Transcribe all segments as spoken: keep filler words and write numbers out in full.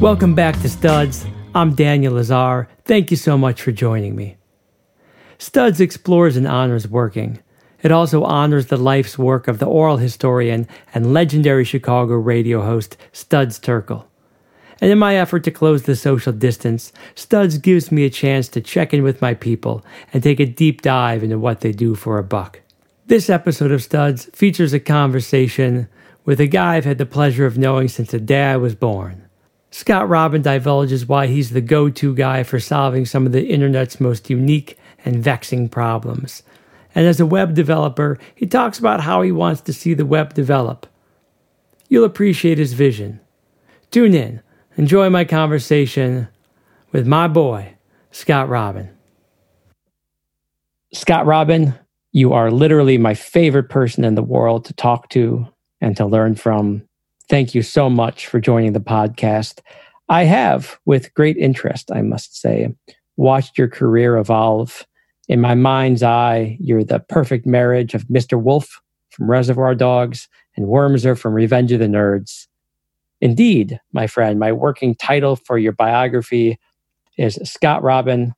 Welcome back to Studs. I'm Daniel Lazar. Thank you so much for joining me. Studs explores and honors working. It also honors the life's work of the oral historian and legendary Chicago radio host Studs Terkel. And in my effort to close the social distance, Studs gives me a chance to check in with my people and take a deep dive into what they do for a buck. This episode of Studs features a conversation with a guy I've had the pleasure of knowing since the day I was born. Scott Robin divulges why he's the go-to guy for solving some of the internet's most unique and vexing problems. And as a web developer, he talks about how he wants to see the web develop. You'll appreciate his vision. Tune in. Enjoy my conversation with my boy, Scott Robin. Scott Robin, you are literally my favorite person in the world to talk to and to learn from. Thank you so much for joining the podcast. I have, with great interest, I must say, watched your career evolve. In my mind's eye, you're the perfect marriage of Mister Wolf from Reservoir Dogs and Wormser from Revenge of the Nerds. Indeed, my friend, my working title for your biography is Scott Robin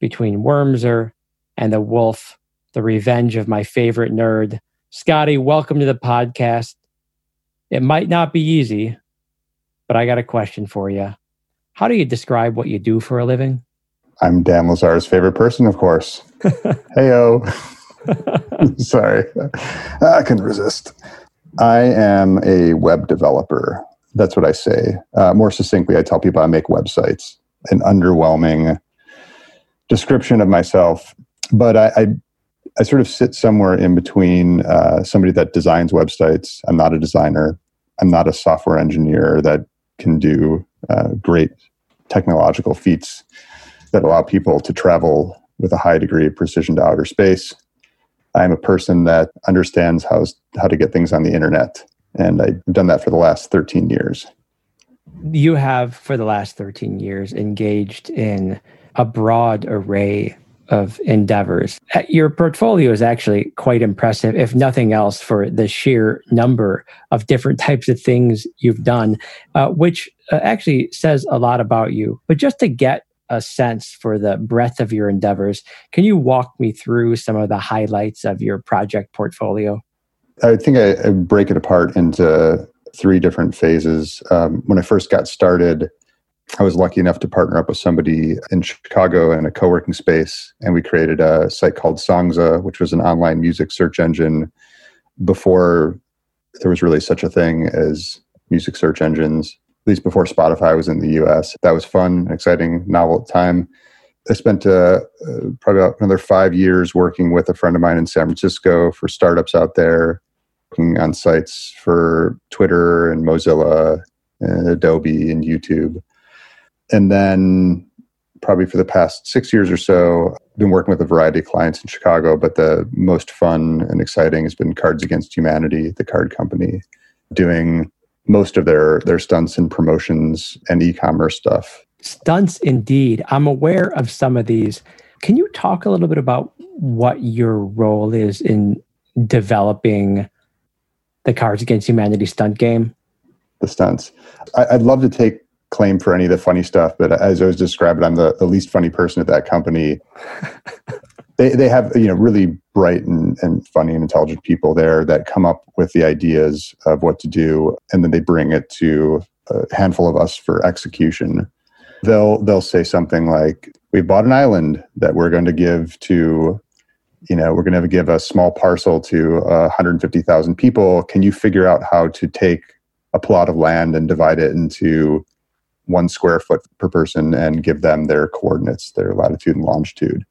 between Wormser and the Wolf, the revenge of my favorite nerd. Scotty, welcome to the podcast. It might not be easy, but I got a question for you. How do you describe what you do for a living? I'm Dan Lazar's favorite person, of course. Hey-o. Sorry. I couldn't resist. I am a web developer. That's what I say. Uh, more succinctly, I tell people I make websites. An underwhelming description of myself. But I, I, I sort of sit somewhere in between uh, somebody that designs websites. I'm not a designer. I'm not a software engineer that can do uh, great technological feats that allow people to travel with a high degree of precision to outer space. I'm a person that understands how, how to get things on the internet. And I've done that for the last thirteen years. You have, for the last thirteen years, engaged in a broad array of endeavors. Your portfolio is actually quite impressive, if nothing else, for the sheer number of different types of things you've done, uh, which uh, actually says a lot about you. But just to get a sense for the breadth of your endeavors, can you walk me through some of the highlights of your project portfolio? I think I, I break it apart into three different phases. Um, when I first got started, I was lucky enough to partner up with somebody in Chicago in a co-working space, and we created a site called Songza, which was an online music search engine before there was really such a thing as music search engines, at least before Spotify was in the U S. That was fun, exciting, novel at the time. I spent uh, probably about another five years working with a friend of mine in San Francisco for startups out there, working on sites for Twitter and Mozilla and Adobe and YouTube. And then probably for the past six years or so, I've been working with a variety of clients in Chicago, but the most fun and exciting has been Cards Against Humanity, the card company, doing most of their, their stunts and promotions and e-commerce stuff. Stunts indeed. I'm aware of some of these. Can you talk a little bit about what your role is in developing the Cards Against Humanity stunt game? The stunts. I, I'd love to take claim for any of the funny stuff, but as I was describing, I'm the, the least funny person at that company. They they have, you know, really bright and, and funny and intelligent people there that come up with the ideas of what to do, and then they bring it to a handful of us for execution. They'll they'll say something like, "We bought an island that we're going to give to, you know, we're going to give a small parcel to uh, one hundred fifty thousand people. Can you figure out how to take a plot of land and divide it into one square foot per person and give them their coordinates, their latitude and longitude?"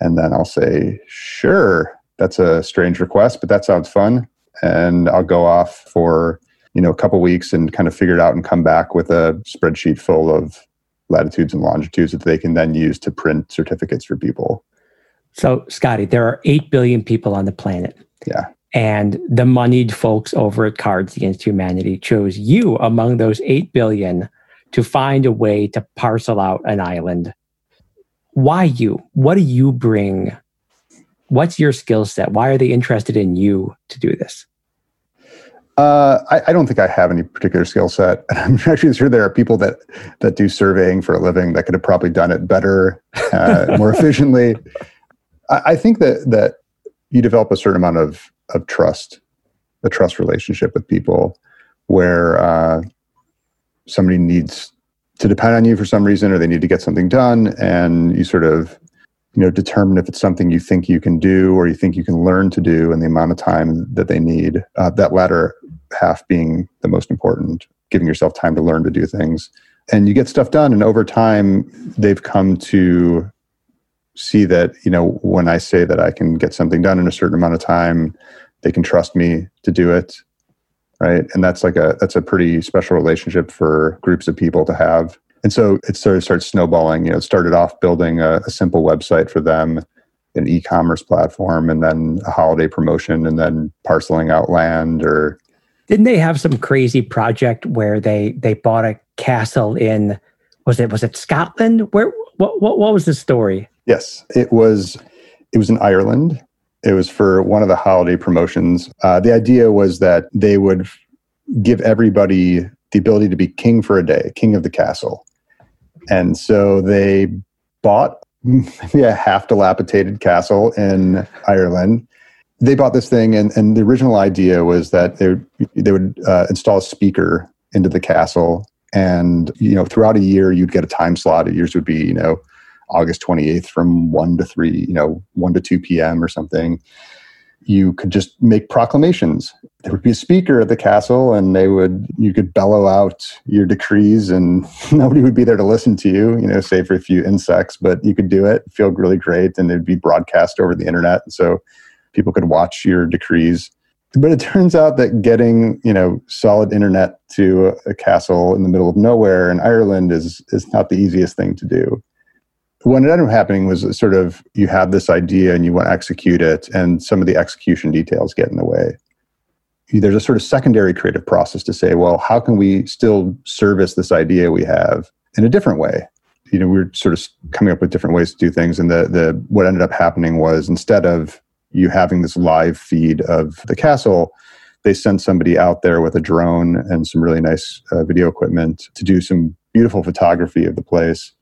And then I'll say, "Sure, that's a strange request, but that sounds fun." And I'll go off for, you know, a couple weeks and kind of figure it out and come back with a spreadsheet full of latitudes and longitudes that they can then use to print certificates for people. So, Scotty, there are eight billion people on the planet. Yeah. And the moneyed folks over at Cards Against Humanity chose you among those eight billion to find a way to parcel out an island. Why you? What do you bring? What's your skill set? Why are they interested in you to do this? Uh, I, I don't think I have any particular skill set. I'm actually sure there are people that that do surveying for a living that could have probably done it better, uh, more efficiently. I, I think that that you develop a certain amount of of trust, a trust relationship with people, where uh, somebody needs to depend on you for some reason, or they need to get something done, and you sort of, you know, determine if it's something you think you can do or you think you can learn to do in the amount of time that they need. Uh, that latter half being the most important, giving yourself time to learn to do things. And you get stuff done. And over time, they've come to see that, you know, when I say that I can get something done in a certain amount of time, they can trust me to do it, right? And that's like a, that's a pretty special relationship for groups of people to have. And so it sort of starts snowballing. You know, it started off building a, a simple website for them, an e-commerce platform, and then a holiday promotion, and then parceling out land. Or didn't they have some crazy project where they they bought a castle in, was it was it Scotland? Where what what, what was the story? Yes, it was it was in Ireland. It was for one of the holiday promotions. Uh, the idea was that they would give everybody the ability to be king for a day, king of the castle. And so they bought maybe a half dilapidated castle in Ireland. They bought this thing, and, and the original idea was that they would, they would uh, install a speaker into the castle, and, you know, throughout a year you'd get a time slot. Yours would be, you know, August twenty-eighth from one to three, you know, one to two p.m. or something. You could just make proclamations. There would be a speaker at the castle, and they would, you could bellow out your decrees, and nobody would be there to listen to you, you know, save for a few insects, but you could do it, feel really great, and it'd be broadcast over the internet. And so people could watch your decrees. But it turns out that getting, you know, solid internet to a castle in the middle of nowhere in Ireland is is not the easiest thing to do. What ended up happening was sort of, you have this idea and you want to execute it, and some of the execution details get in the way. There's a sort of secondary creative process to say, well, how can we still service this idea we have in a different way? You know, we were sort of coming up with different ways to do things, and the the what ended up happening was, instead of you having this live feed of the castle, they sent somebody out there with a drone and some really nice uh, video equipment to do some beautiful photography of the place.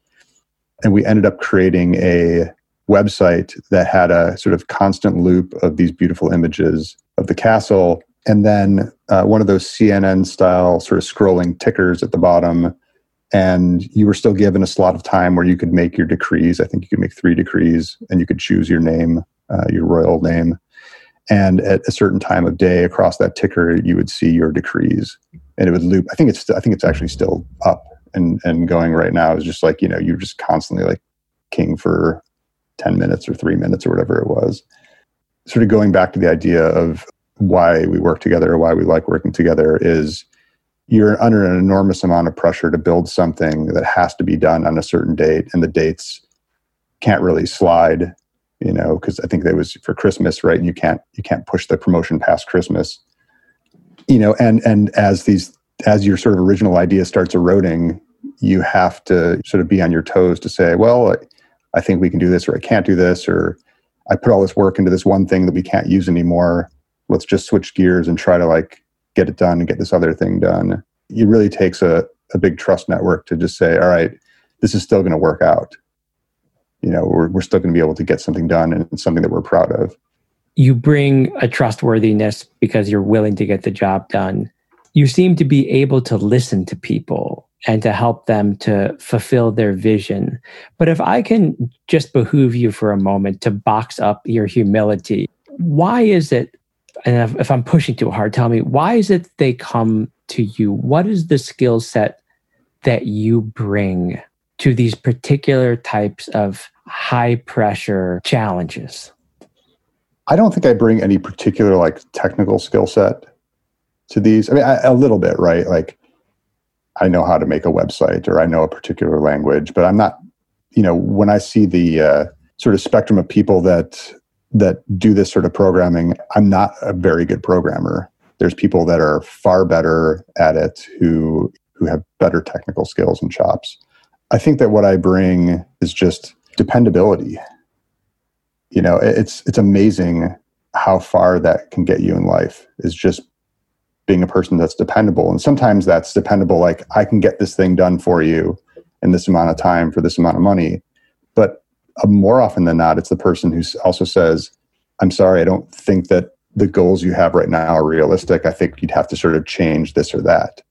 And we ended up creating a website that had a sort of constant loop of these beautiful images of the castle. And then uh, one of those C N N-style sort of scrolling tickers at the bottom. And you were still given a slot of time where you could make your decrees. I think you could make three decrees, and you could choose your name, uh, your royal name. And at a certain time of day, across that ticker, you would see your decrees. And it would loop. I think it's I think it's actually still up and and going right now. Is just like, you know, you're just constantly like king for ten minutes or three minutes or whatever it was. Sort of going back to the idea of why we work together, or why we like working together, is you're under an enormous amount of pressure to build something that has to be done on a certain date, and the dates can't really slide, you know, because I think that was for Christmas, right? And you can't you can't push the promotion past Christmas. You know, and and as these as your sort of original idea starts eroding, you have to sort of be on your toes to say, well, I think we can do this, or I can't do this, or I put all this work into this one thing that we can't use anymore. Let's just switch gears and try to like get it done and get this other thing done. It really takes a, a big trust network to just say, all right, this is still going to work out. You know, we're we're still going to be able to get something done, and it's something that we're proud of. You bring a trustworthiness because you're willing to get the job done. You seem to be able to listen to people and to help them to fulfill their vision. But if I can just behoove you for a moment to box up your humility, why is it, and if I'm pushing too hard, tell me, why is it they come to you? What is the skill set that you bring to these particular types of high pressure challenges? I don't think I bring any particular like technical skill set to these. I mean, I, a little bit, right? Like, I know how to make a website, or I know a particular language, but I'm not, you know, when I see the uh, sort of spectrum of people that that do this sort of programming, I'm not a very good programmer. There's people that are far better at it, who who have better technical skills and chops. I think that what I bring is just dependability. You know, it's it's amazing how far that can get you in life, is just being a person that's dependable. And sometimes that's dependable, like I can get this thing done for you in this amount of time for this amount of money. But uh, more often than not, it's the person who also says, I'm sorry, I don't think that the goals you have right now are realistic. I think you'd have to sort of change this or that.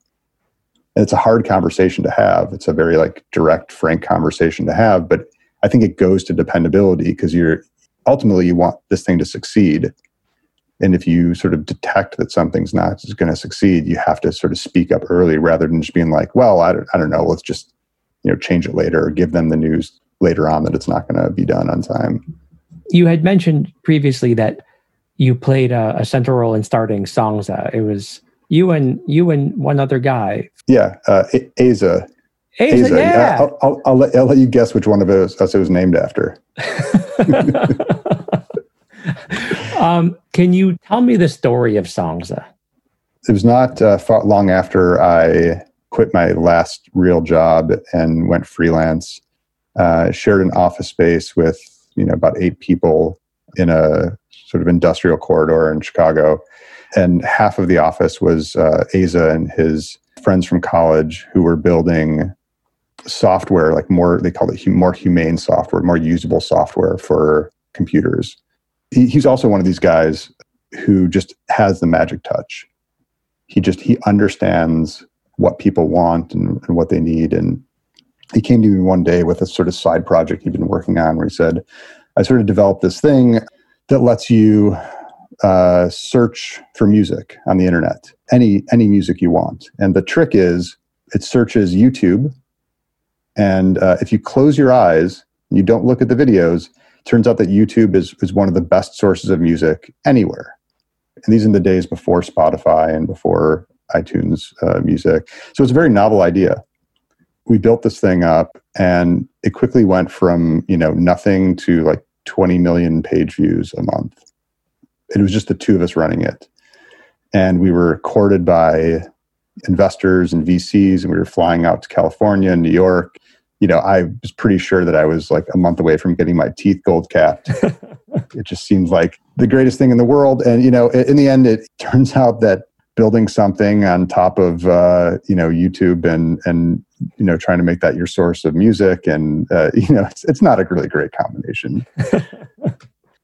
And it's a hard conversation to have. It's a very like direct, frank conversation to have. But I think it goes to dependability, because you're ultimately you want this thing to succeed. And if you sort of detect that something's not going to succeed, you have to sort of speak up early rather than just being like, well, I don't, I don't know, let's just, you know, change it later, or give them the news later on that it's not going to be done on time. You had mentioned previously that you played a, a central role in starting Songza. It was you and you and one other guy. Yeah, uh, a- Aza. Aza, Aza. Yeah. I'll, I'll, I'll, let, I'll let you guess which one of us it was named after. Um, can you tell me the story of Songza? It was not uh, long after I quit my last real job and went freelance. Uh, shared an office space with you know about eight people in a sort of industrial corridor in Chicago, and half of the office was uh, Aza and his friends from college who were building software, like more they called it more humane software, more usable software for computers. He's also one of these guys who just has the magic touch. He just, he understands what people want and, and what they need. And he came to me one day with a sort of side project he'd been working on where he said, I sort of developed this thing that lets you uh, search for music on the internet, any any music you want. And the trick is it searches YouTube. And uh, if you close your eyes and you don't look at the videos, turns out that YouTube is, is one of the best sources of music anywhere. And these are the days before Spotify and before iTunes uh, music. So it's a very novel idea. We built this thing up and it quickly went from, you know, nothing to like twenty million page views a month. It was just the two of us running it. And we were courted by investors and V Cs, and we were flying out to California and New York. You know, I was pretty sure that I was like a month away from getting my teeth gold capped. It just seemed like the greatest thing in the world. And, you know, in the end, it turns out that building something on top of, uh, you know, YouTube and, and, you know, trying to make that your source of music. And, uh, you know, it's, it's not a really great combination.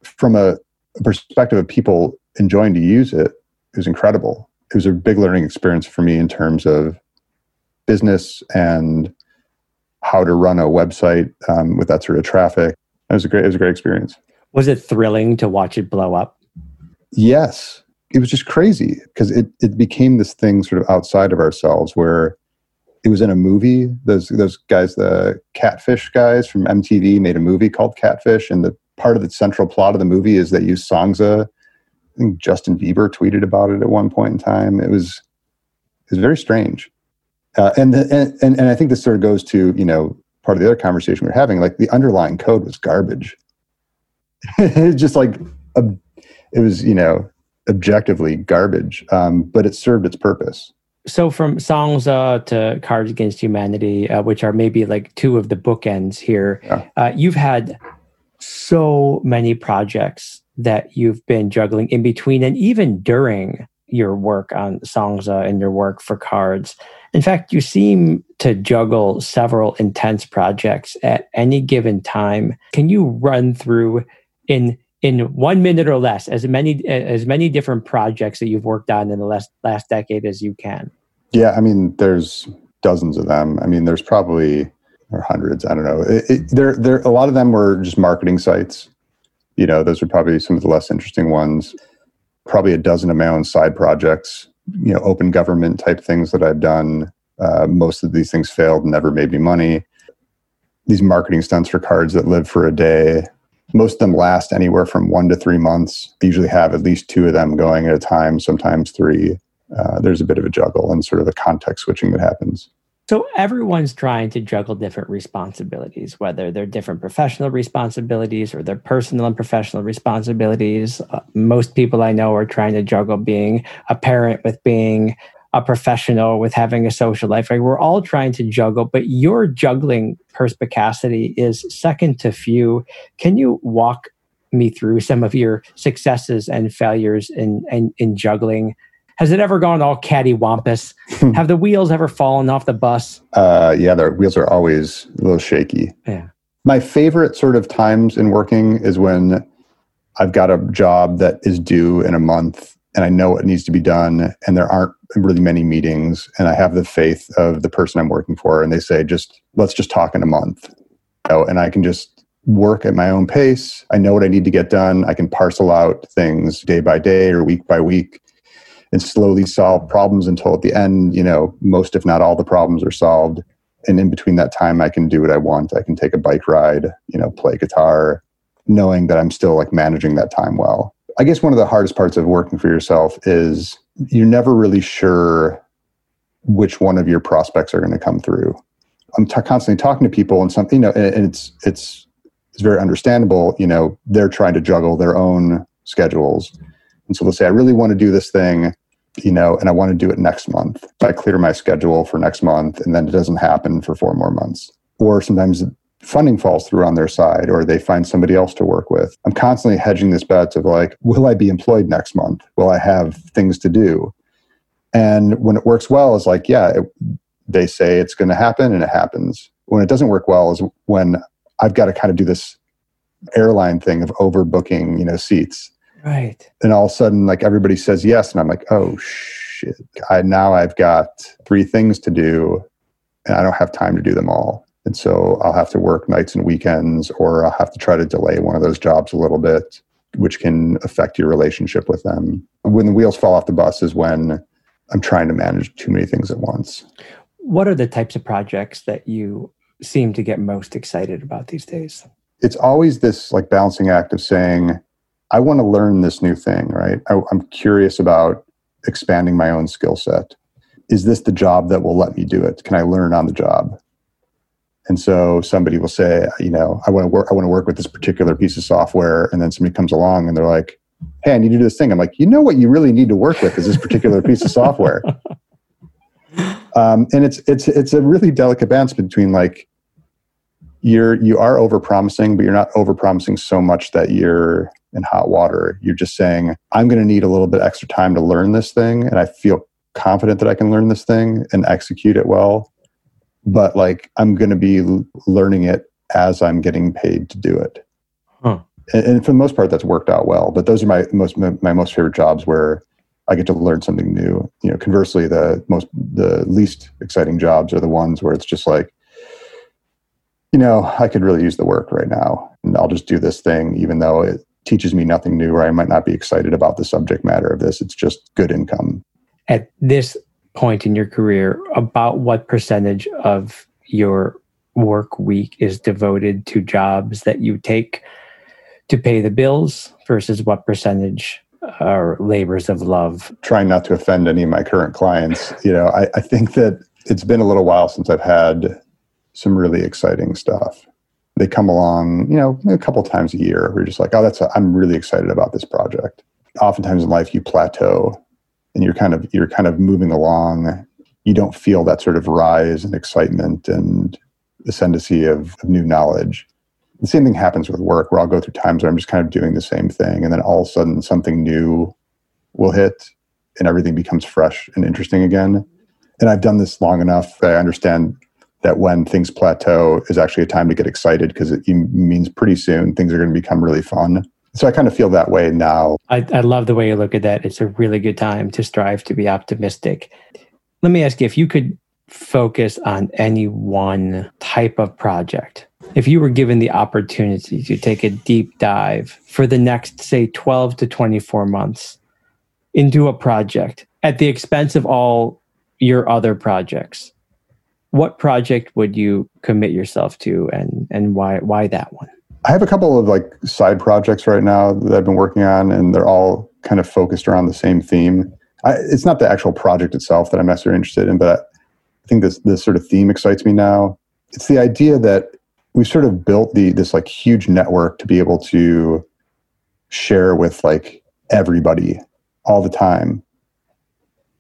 From a perspective of people enjoying to use it, it was incredible. It was a big learning experience for me in terms of business and how to run a website um, with that sort of traffic. It was a great, it was a great experience. Was it thrilling to watch it blow up? Yes. It was just crazy because it, it became this thing sort of outside of ourselves where it was in a movie. Those those guys, the Catfish guys from M T V made a movie called Catfish. And the part of the central plot of the movie is they use Songza. I think Justin Bieber tweeted about it at one point in time. It was, it was very strange. Uh, and, the, and and I think this sort of goes to, you know, part of the other conversation we we're having, like the underlying code was garbage. It's just like, ob- it was, you know, objectively garbage, um, but it served its purpose. So from Songza to Cards Against Humanity, uh, which are maybe like two of the bookends here, yeah. uh, you've had so many projects that you've been juggling in between and even during your work on Songza and your work for Cards. In fact, you seem to juggle several intense projects at any given time. Can you run through in in one minute or less as many as many different projects that you've worked on in the last last decade as you can? Yeah, I mean, there's dozens of them. I mean, there's probably or hundreds. I don't know. It, it, there, there. A lot of them were just marketing sites. You know, those are probably some of the less interesting ones. Probably a dozen of my own side projects, you know, open government type things that I've done. Uh, most of these things failed, never made me money. These marketing stunts for Cards that live for a day, most of them last anywhere from one to three months. I usually have at least two of them going at a time, sometimes three. Uh, there's a bit of a juggle and sort of the context switching that happens. So everyone's trying to juggle different responsibilities, whether they're different professional responsibilities or their personal and professional responsibilities. Uh, most people I know are trying to juggle being a parent with being a professional, with having a social life. Like, we're all trying to juggle, but your juggling perspicacity is second to few. Can you walk me through some of your successes and failures in, in, in juggling? Has it ever gone all cattywampus? Have the wheels ever fallen off the bus? Uh, yeah, the wheels are always a little shaky. Yeah. My favorite sort of times in working is when I've got a job that is due in a month and I know it needs to be done and there aren't really many meetings and I have the faith of the person I'm working for and they say, just let's just talk in a month. Oh, and I can just work at my own pace. I know what I need to get done. I can parcel out things day by day or week by week and slowly solve problems until at the end, you know, most if not all the problems are solved. And in between that time, I can do what I want. I can take a bike ride, you know, play guitar, knowing that I'm still like managing that time well. I guess one of the hardest parts of working for yourself is you're never really sure which one of your prospects are going to come through. I'm t- constantly talking to people and something, you know, and it's, it's, it's very understandable, you know, they're trying to juggle their own schedules. And so they'll say, I really want to do this thing, you know, and I want to do it next month. So I clear my schedule for next month and then it doesn't happen for four more months. Or sometimes funding falls through on their side or they find somebody else to work with. I'm constantly hedging this bet of like, will I be employed next month? Will I have things to do? And when it works well, it's like, yeah, it, they say it's going to happen and it happens. When it doesn't work well is when I've got to kind of do this airline thing of overbooking, you know, seats. Right. And all of a sudden, like everybody says yes. And I'm like, oh shit, I, now I've got three things to do and I don't have time to do them all. And so I'll have to work nights and weekends, or I'll have to try to delay one of those jobs a little bit, which can affect your relationship with them. When the wheels fall off the bus is when I'm trying to manage too many things at once. What are the types of projects that you seem to get most excited about these days? It's always this like balancing act of saying, I want to learn this new thing, right? I, I'm curious about expanding my own skill set. Is this the job that will let me do it? Can I learn on the job? And so somebody will say, you know, I want to work, I want to work with this particular piece of software. And then somebody comes along and they're like, hey, I need to do this thing. I'm like, you know what you really need to work with is this particular piece of software. Um, and it's, it's, it's a really delicate balance between like, you're, you are overpromising, but you're not overpromising so much that you're in hot water. You're just saying, I'm going to need a little bit extra time to learn this thing. And I feel confident that I can learn this thing and execute it well. But like, I'm going to be learning it as I'm getting paid to do it. Huh. And, and for the most part, that's worked out well. But those are my most, my, my most favorite jobs where I get to learn something new. You know, conversely, the most, the least exciting jobs are the ones where it's just like, you know, I could really use the work right now and I'll just do this thing, even though it teaches me nothing new, or I might not be excited about the subject matter of this. It's just good income. At this point in your career, about what percentage of your work week is devoted to jobs that you take to pay the bills versus what percentage are labors of love? Trying not to offend any of my current clients. You know, I, I think that it's been a little while since I've had some really exciting stuff. They come along, you know, a couple times a year. We're just like, oh, that's a, I'm really excited about this project. Oftentimes in life, you plateau and you're kind of, you're kind of moving along. You don't feel that sort of rise and excitement and ascendancy of, of new knowledge. The same thing happens with work, where I'll go through times where I'm just kind of doing the same thing. And then all of a sudden something new will hit and everything becomes fresh and interesting again. And I've done this long enough that I understand that when things plateau is actually a time to get excited, because it means pretty soon things are going to become really fun. So I kind of feel that way now. I, I love the way you look at that. It's a really good time to strive to be optimistic. Let me ask you, if you could focus on any one type of project, if you were given the opportunity to take a deep dive for the next, say, twelve to twenty-four months into a project at the expense of all your other projects, what project would you commit yourself to, and, and why why that one? I have a couple of like side projects right now that I've been working on, and they're all kind of focused around the same theme. I, it's not the actual project itself that I'm necessarily interested in, but I think this this sort of theme excites me now. It's the idea that we've sort of built the this like huge network to be able to share with like everybody all the time.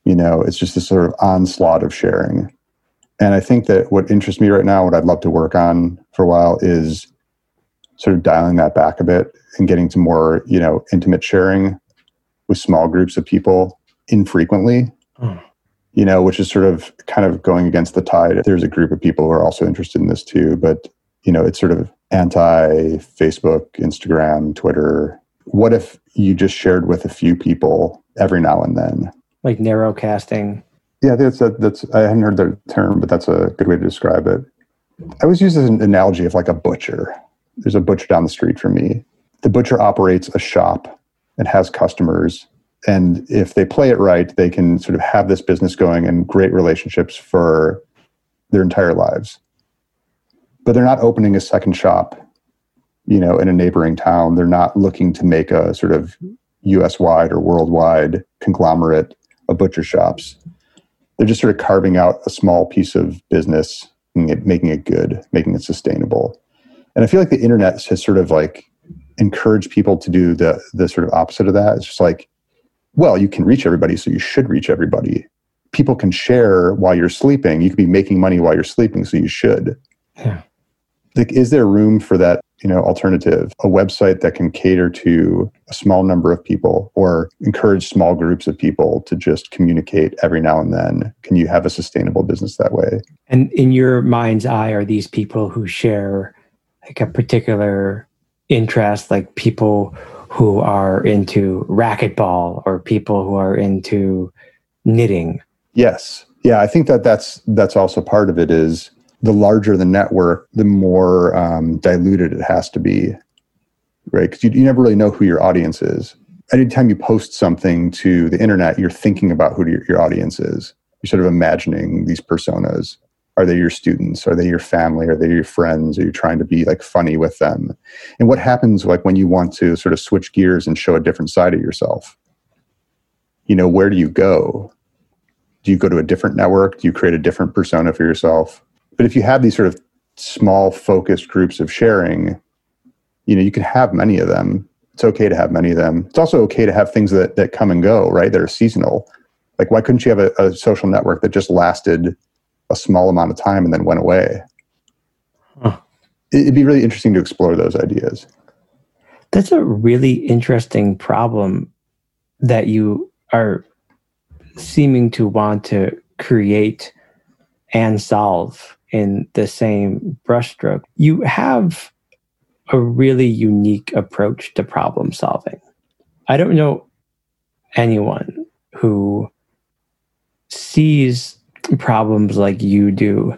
You know, it's just this sort of onslaught of sharing. And I think that what interests me right now, what I'd love to work on for a while, is sort of dialing that back a bit and getting to more, you know, intimate sharing with small groups of people infrequently, oh. you know, which is sort of kind of going against the tide. There's a group of people who are also interested in this too, but, you know, it's sort of anti-Facebook, Instagram, Twitter. What if you just shared with a few people every now and then? Like narrow casting. Yeah, that's, a, that's I hadn't heard that term, but that's a good way to describe it. I always use an analogy of like a butcher. There's a butcher down the street from me. The butcher operates a shop and has customers. And if they play it right, they can sort of have this business going and great relationships for their entire lives. But they're not opening a second shop, you know, in a neighboring town. They're not looking to make a sort of U S-wide or worldwide conglomerate of butcher shops. They're just sort of carving out a small piece of business, making it, making it good, making it sustainable. And I feel like the internet has sort of like encouraged people to do the the sort of opposite of that. It's just like, well, you can reach everybody, so you should reach everybody. People can share while you're sleeping. You could be making money while you're sleeping, so you should. Yeah. Like, is there room for that, you know, alternative? A website that can cater to a small number of people or encourage small groups of people to just communicate every now and then. Can you have a sustainable business that way? And in your mind's eye, are these people who share like a particular interest, like people who are into racquetball or people who are into knitting? Yes. Yeah, I think that that's, that's also part of it is, the larger the network, the more um, diluted it has to be, right? Because you, you never really know who your audience is. Anytime you post something to the internet, you're thinking about who your, your audience is. You're sort of imagining these personas. Are they your students? Are they your family? Are they your friends? Are you trying to be like funny with them? And what happens like when you want to sort of switch gears and show a different side of yourself? You know, where do you go? Do you go to a different network? Do you create a different persona for yourself? But if you have these sort of small focused groups of sharing, you know, you can have many of them. It's okay to have many of them. It's also okay to have things that, that come and go, right? That are seasonal. Like, why couldn't you have a, a social network that just lasted a small amount of time and then went away? Huh. It'd be really interesting to explore those ideas. That's a really interesting problem that you are seeming to want to create and solve in the same brushstroke. You have a really unique approach to problem solving. I don't know anyone who sees problems like you do.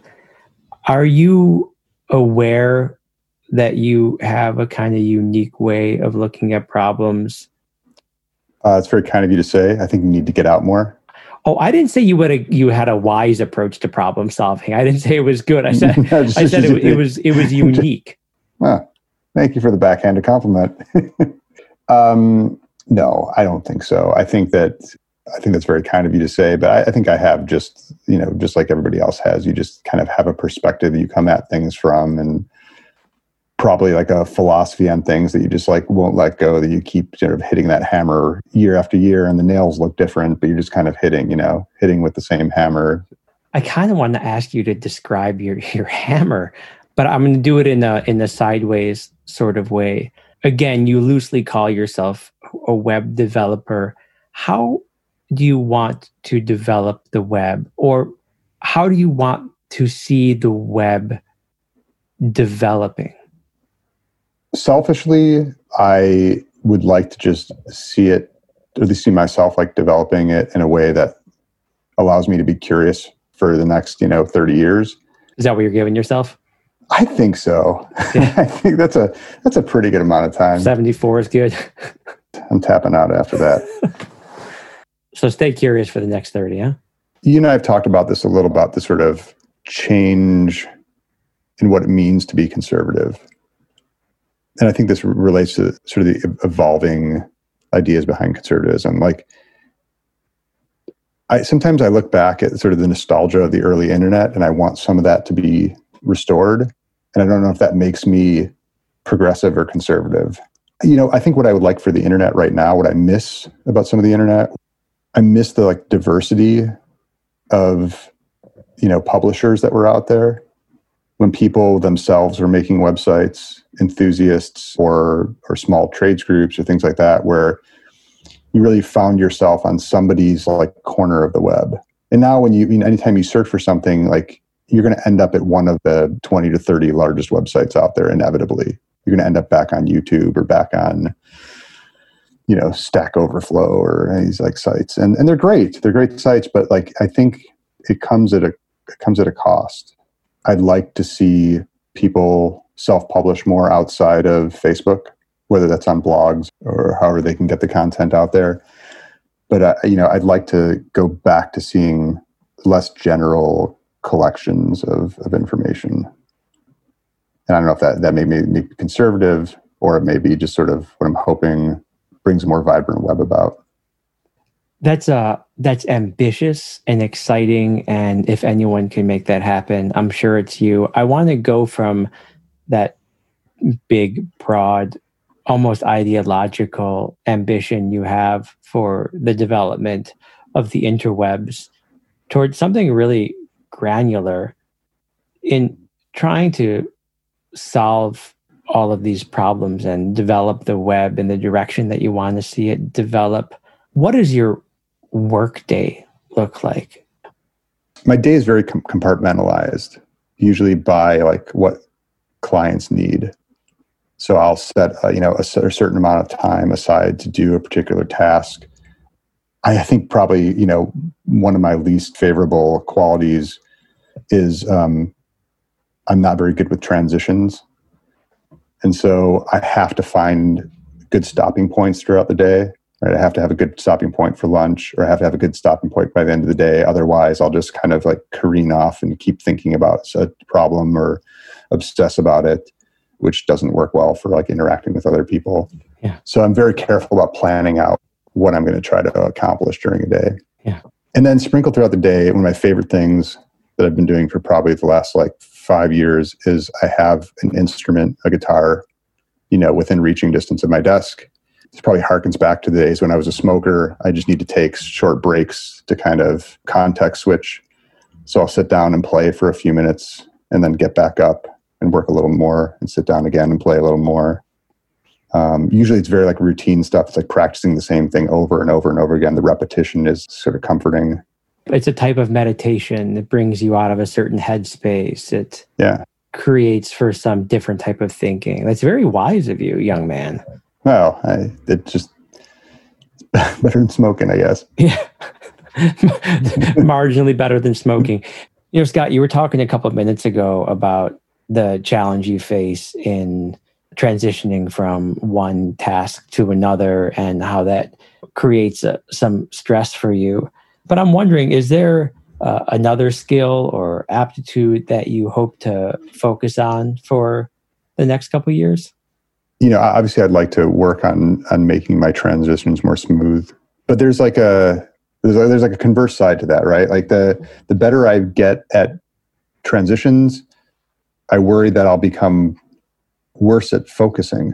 Are you aware that you have a kind of unique way of looking at problems? Uh, it's very kind of you to say. I think you need to get out more. Oh, I didn't say you had a you had a wise approach to problem solving. I didn't say it was good. I said no, just, I said it, it was it was unique. Well, thank you for the backhanded compliment. um, no, I don't think so. I think that I think that's very kind of you to say, but I, I think I have just you know just like everybody else has. You just kind of have a perspective that you come at things from, and probably like a philosophy on things that you just like won't let go, that you keep sort of hitting that hammer year after year, and the nails look different, but you're just kind of hitting, you know, hitting with the same hammer. I kind of want to ask you to describe your, your hammer, but I'm going to do it in a, in a sideways sort of way. Again, you loosely call yourself a web developer. How do you want to develop the web, or how do you want to see the web developing? Selfishly, I would like to just see it, or at least see myself like developing it in a way that allows me to be curious for the next, you know, thirty years. Is that what you're giving yourself? I think so. Yeah. I think that's a that's a pretty good amount of time. seventy-four is good. I'm tapping out after that. So stay curious for the next thirty, huh? You and I have talked about this a little, about the sort of change in what it means to be conservative. And I think this relates to sort of the evolving ideas behind conservatism. Like, I sometimes I look back at sort of the nostalgia of the early internet, and I want some of that to be restored. And I don't know if that makes me progressive or conservative. You know, I think what I would like for the internet right now, what I miss about some of the internet, I miss the like diversity of, you know, publishers that were out there. When people themselves were making websites, enthusiasts or or small trades groups or things like that, where you really found yourself on somebody's like corner of the web. And now when you, you know, anytime you search for something, like you're going to end up at one of the twenty to thirty largest websites out there. Inevitably, you're going to end up back on YouTube or back on, you know, Stack Overflow or these like sites. And and they're great. They're great sites, but like, I think it comes at a, it comes at a cost. I'd like to see people self-publish more outside of Facebook, whether that's on blogs or however they can get the content out there. But, uh, you know, I'd like to go back to seeing less general collections of, of information. And I don't know if that, that may make me conservative, or it may be just sort of what I'm hoping brings a more vibrant web about. That's uh, that's ambitious and exciting. And if anyone can make that happen, I'm sure it's you. I want to go from that big, broad, almost ideological ambition you have for the development of the interwebs towards something really granular in trying to solve all of these problems and develop the web in the direction that you want to see it develop. What is your workday look like? My day is very com- compartmentalized, usually by like what clients need. So I'll set uh, you know a, a certain amount of time aside to do a particular task. I think probably you know one of my least favorable qualities is um, I'm not very good with transitions, and so I have to find good stopping points throughout the day. Right? I have to have a good stopping point for lunch, or I have to have a good stopping point by the end of the day. Otherwise, I'll just kind of like careen off and keep thinking about a problem or obsess about it, which doesn't work well for like interacting with other people. Yeah. So I'm very careful about planning out what I'm going to try to accomplish during a day. Yeah. And then sprinkled throughout the day, one of my favorite things that I've been doing for probably the last like five years is I have an instrument, a guitar, you know, within reaching distance of my desk. This probably harkens back to the days when I was a smoker. I just need to take short breaks to kind of context switch. So I'll sit down and play for a few minutes and then get back up and work a little more and sit down again and play a little more. Um, usually it's very like routine stuff. It's like practicing the same thing over and over and over again. The repetition is sort of comforting. It's a type of meditation that brings you out of a certain headspace. It yeah. creates for some different type of thinking. That's very wise of you, young man. Well, I, it just better than smoking, I guess. Yeah, marginally better than smoking. You know, Scott, you were talking a couple of minutes ago about the challenge you face in transitioning from one task to another and how that creates a, some stress for you. But I'm wondering, is there uh, another skill or aptitude that you hope to focus on for the next couple of years? You know, obviously I'd like to work on on making my transitions more smooth, but there's like a there's, a, there's like a converse side to that, right? Like the the better I get at transitions, I worry that I'll become worse at focusing.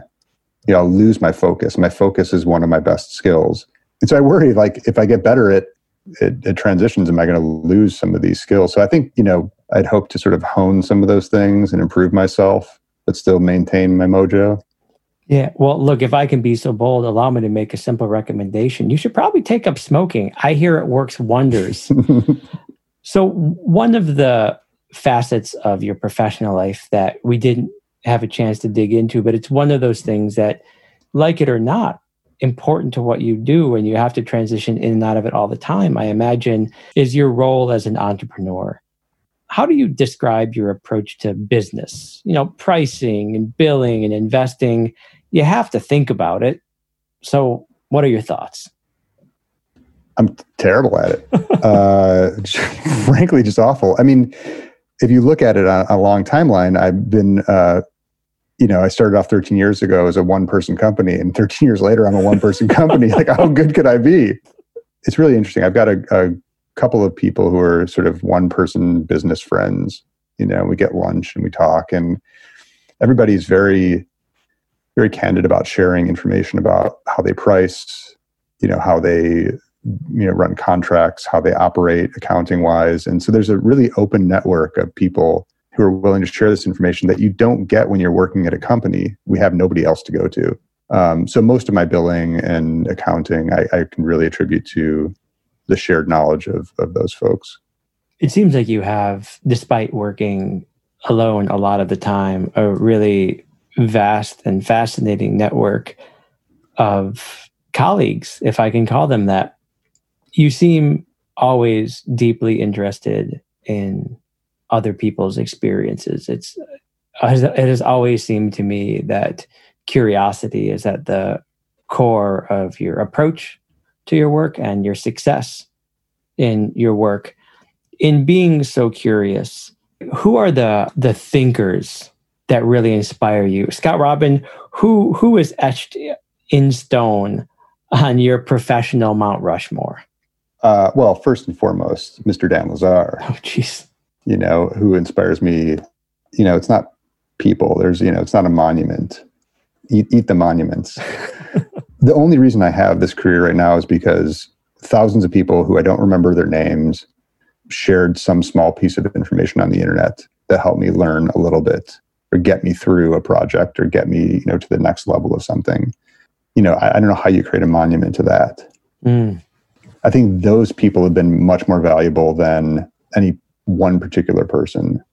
You know, I'll lose my focus. My focus is one of my best skills. And so I worry, like, if I get better at, at, at transitions, am I going to lose some of these skills? So I think, you know, I'd hope to sort of hone some of those things and improve myself, but still maintain my mojo. Yeah. Well, look, if I can be so bold, allow me to make a simple recommendation. You should probably take up smoking. I hear it works wonders. So one of the facets of your professional life that we didn't have a chance to dig into, but it's one of those things that, like it or not, important to what you do, and you have to transition in and out of it all the time, I imagine, is your role as an entrepreneur. How do you describe your approach to business? You know, pricing and billing and investing, you have to think about it. So what are your thoughts? I'm terrible at it. uh, frankly, just awful. I mean, if you look at it on a long timeline, I've been, uh, you know, I started off thirteen years ago as a one-person company, and thirteen years later, I'm a one-person company. Like, how good could I be? It's really interesting. I've got a, a couple of people who are sort of one-person business friends. You know, we get lunch and we talk, and everybody's very, very candid about sharing information about how they price, you know, how they, you know, run contracts, how they operate accounting wise. And so there's a really open network of people who are willing to share this information that you don't get when you're working at a company. We have nobody else to go to. Um, so most of my billing and accounting, I, I can really attribute to the shared knowledge of, of those folks. It seems like you have, despite working alone a lot of the time, a really vast and fascinating network of colleagues, if I can call them that. You seem always deeply interested in other people's experiences. It's, it has always seemed to me that curiosity is at the core of your approach to your work and your success in your work. In being so curious, who are the the thinkers that really inspire you? Scott Robin, who who is etched in stone on your professional Mount Rushmore? Uh, well, first and foremost, Mister Dan Lazar. Oh, jeez. You know, who inspires me. You know, it's not people. There's, you know, it's not a monument. Eat, eat the monuments. The only reason I have this career right now is because thousands of people who I don't remember their names shared some small piece of information on the internet that helped me learn a little bit or get me through a project or get me, you know, to the next level of something. You know, I, I don't know how you create a monument to that. Mm. I think those people have been much more valuable than any one particular person.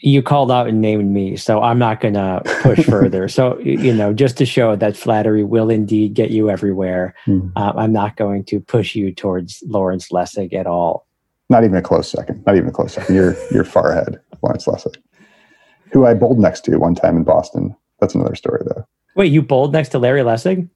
You called out and named me, so I'm not going to push further. So, you know, just to show that flattery will indeed get you everywhere, mm-hmm. uh, I'm not going to push you towards Lawrence Lessig at all. Not even a close second. Not even a close second. You're you're far ahead, Lawrence Lessig, who I bowled next to one time in Boston. That's another story, though. Wait, you bowled next to Larry Lessig?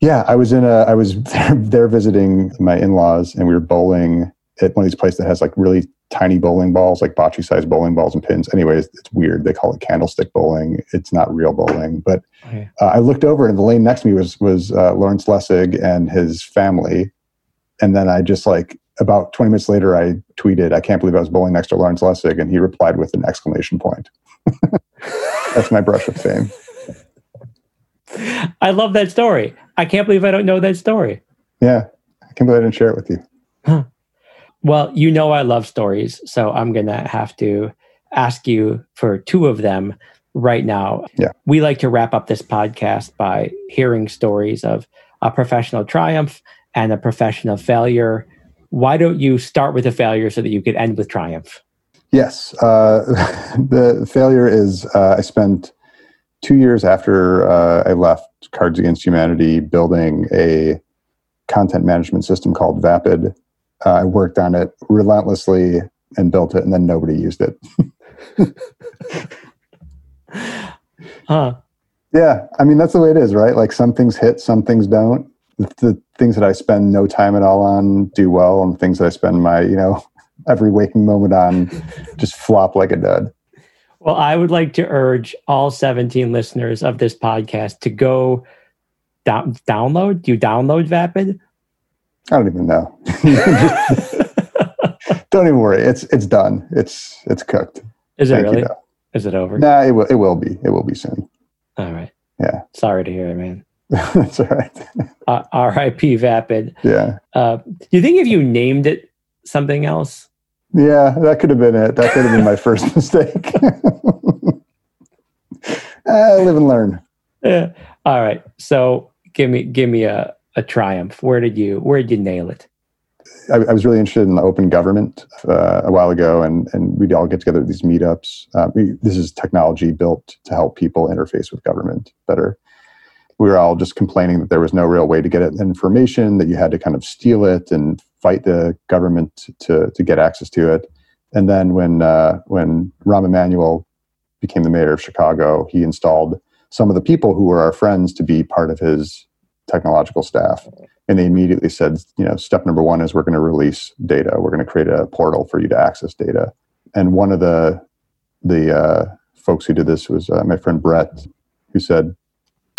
Yeah, I was in a. I was there visiting my in-laws, and we were bowling at one of these places that has like really tiny bowling balls, like bocce-sized bowling balls and pins. Anyways, it's weird. They call it candlestick bowling. It's not real bowling. But okay. uh, I looked over, and the lane next to me was was uh, Lawrence Lessig and his family. And then I just like about twenty minutes later, I tweeted, "I can't believe I was bowling next to Lawrence Lessig," and he replied with an exclamation point. That's my brush with fame. I love that story. I can't believe I don't know that story. Yeah, I can't believe I didn't share it with you. Huh. Well, you know I love stories, so I'm going to have to ask you for two of them right now. Yeah. We like to wrap up this podcast by hearing stories of a professional triumph and a professional failure. Why don't you start with a failure so that you could end with triumph? Yes. Uh, the failure is uh, I spent two years after uh, I left Cards Against Humanity building a content management system called Vapid. Uh, I worked on it relentlessly and built it, and then nobody used it. Huh. Yeah, I mean, that's the way it is, right? Like some things hit, some things don't. The, the things that I spend no time at all on do well, and the things that I spend my, you know, every waking moment on just flop like a dud. Well, I would like to urge all seventeen listeners of this podcast to go down, download. Do you download Vapid? I don't even know. Don't even worry. It's it's done. It's it's cooked. Is it Thank really? You, Is it over? Nah, it will, it will be. It will be soon. All right. Yeah. Sorry to hear it, man. That's all right. uh, R I P Vapid. Yeah. Uh, do you think if you named it something else? Yeah, that could have been it. That could have been my first mistake. uh, live and learn. Yeah. All right. So give me give me a, a triumph. Where did you where did you nail it? I, I was really interested in the open government uh, a while ago, and and we'd all get together at these meetups. Uh, we, this is technology built to help people interface with government better. We were all just complaining that there was no real way to get information, that you had to kind of steal it and fight the government to to get access to it. And then when uh, when Rahm Emanuel became the mayor of Chicago, he installed some of the people who were our friends to be part of his technological staff. And they immediately said, you know, step number one is we're going to release data. We're going to create a portal for you to access data. And one of the the uh, folks who did this was uh, my friend Brett, who said,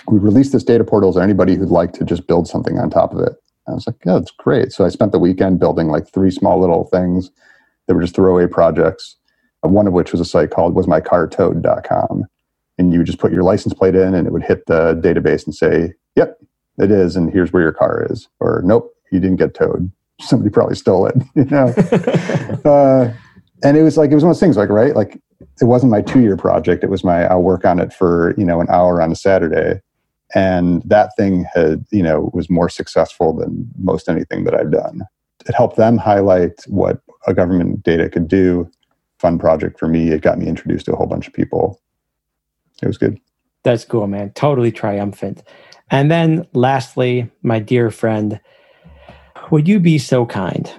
we released this data portal to anybody who'd like to just build something on top of it. I was like, yeah, that's great. So I spent the weekend building like three small little things that were just throwaway projects, one of which was a site called was my car towed dot com. And you would just put your license plate in and it would hit the database and say, yep, it is. And here's where your car is. Or nope, you didn't get towed. Somebody probably stole it, you know? uh, and it was like, it was one of those things like, right? Like it wasn't my two year project. It was my, I'll work on it for, you know, an hour on a Saturday. And that thing had, you know, was more successful than most anything that I've done. It helped them highlight what a government data could do. Fun project for me. It got me introduced to a whole bunch of people. It was good. That's cool, man. Totally triumphant. And then lastly, my dear friend, would you be so kind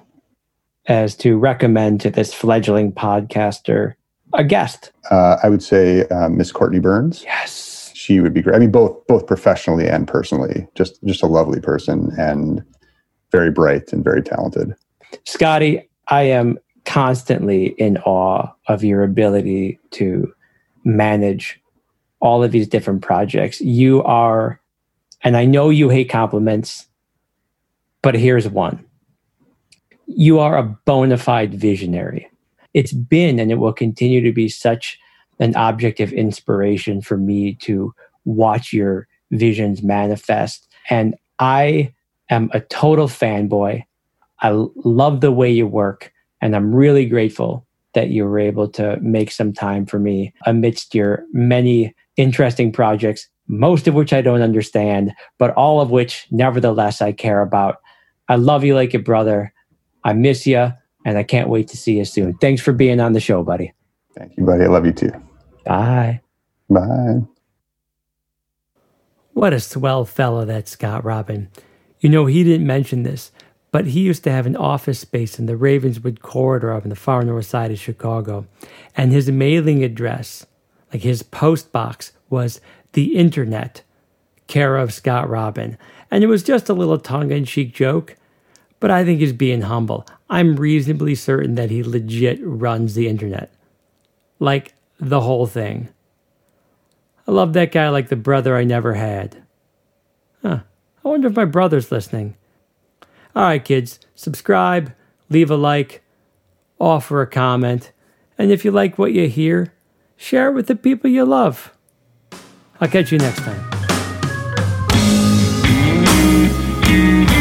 as to recommend to this fledgling podcaster a guest? Uh, I would say uh, Miss Courtney Burns. Yes. She would be great. I mean, both both professionally and personally. Just just a lovely person and very bright and very talented. Scotty, I am constantly in awe of your ability to manage all of these different projects. You are, and I know you hate compliments, but here's one. You are a bona fide visionary. It's been, and it will continue to be, such an object of inspiration for me to watch your visions manifest. And I am a total fanboy. I love the way you work. And I'm really grateful that you were able to make some time for me amidst your many interesting projects, most of which I don't understand, but all of which, nevertheless, I care about. I love you like a brother. I miss you, and I can't wait to see you soon. Thanks for being on the show, buddy. Thank you, buddy. I love you too. Bye. Bye. What a swell fellow that Scott Robin. You know, he didn't mention this, but he used to have an office space in the Ravenswood Corridor up in the far north side of Chicago. And his mailing address, like his post box, was the internet, care of Scott Robin. And it was just a little tongue-in-cheek joke, but I think he's being humble. I'm reasonably certain that he legit runs the internet. Like, the whole thing. I love that guy like the brother I never had. Huh. I wonder if my brother's listening. All right, kids, subscribe, leave a like, offer a comment, and if you like what you hear, share it with the people you love. I'll catch you next time.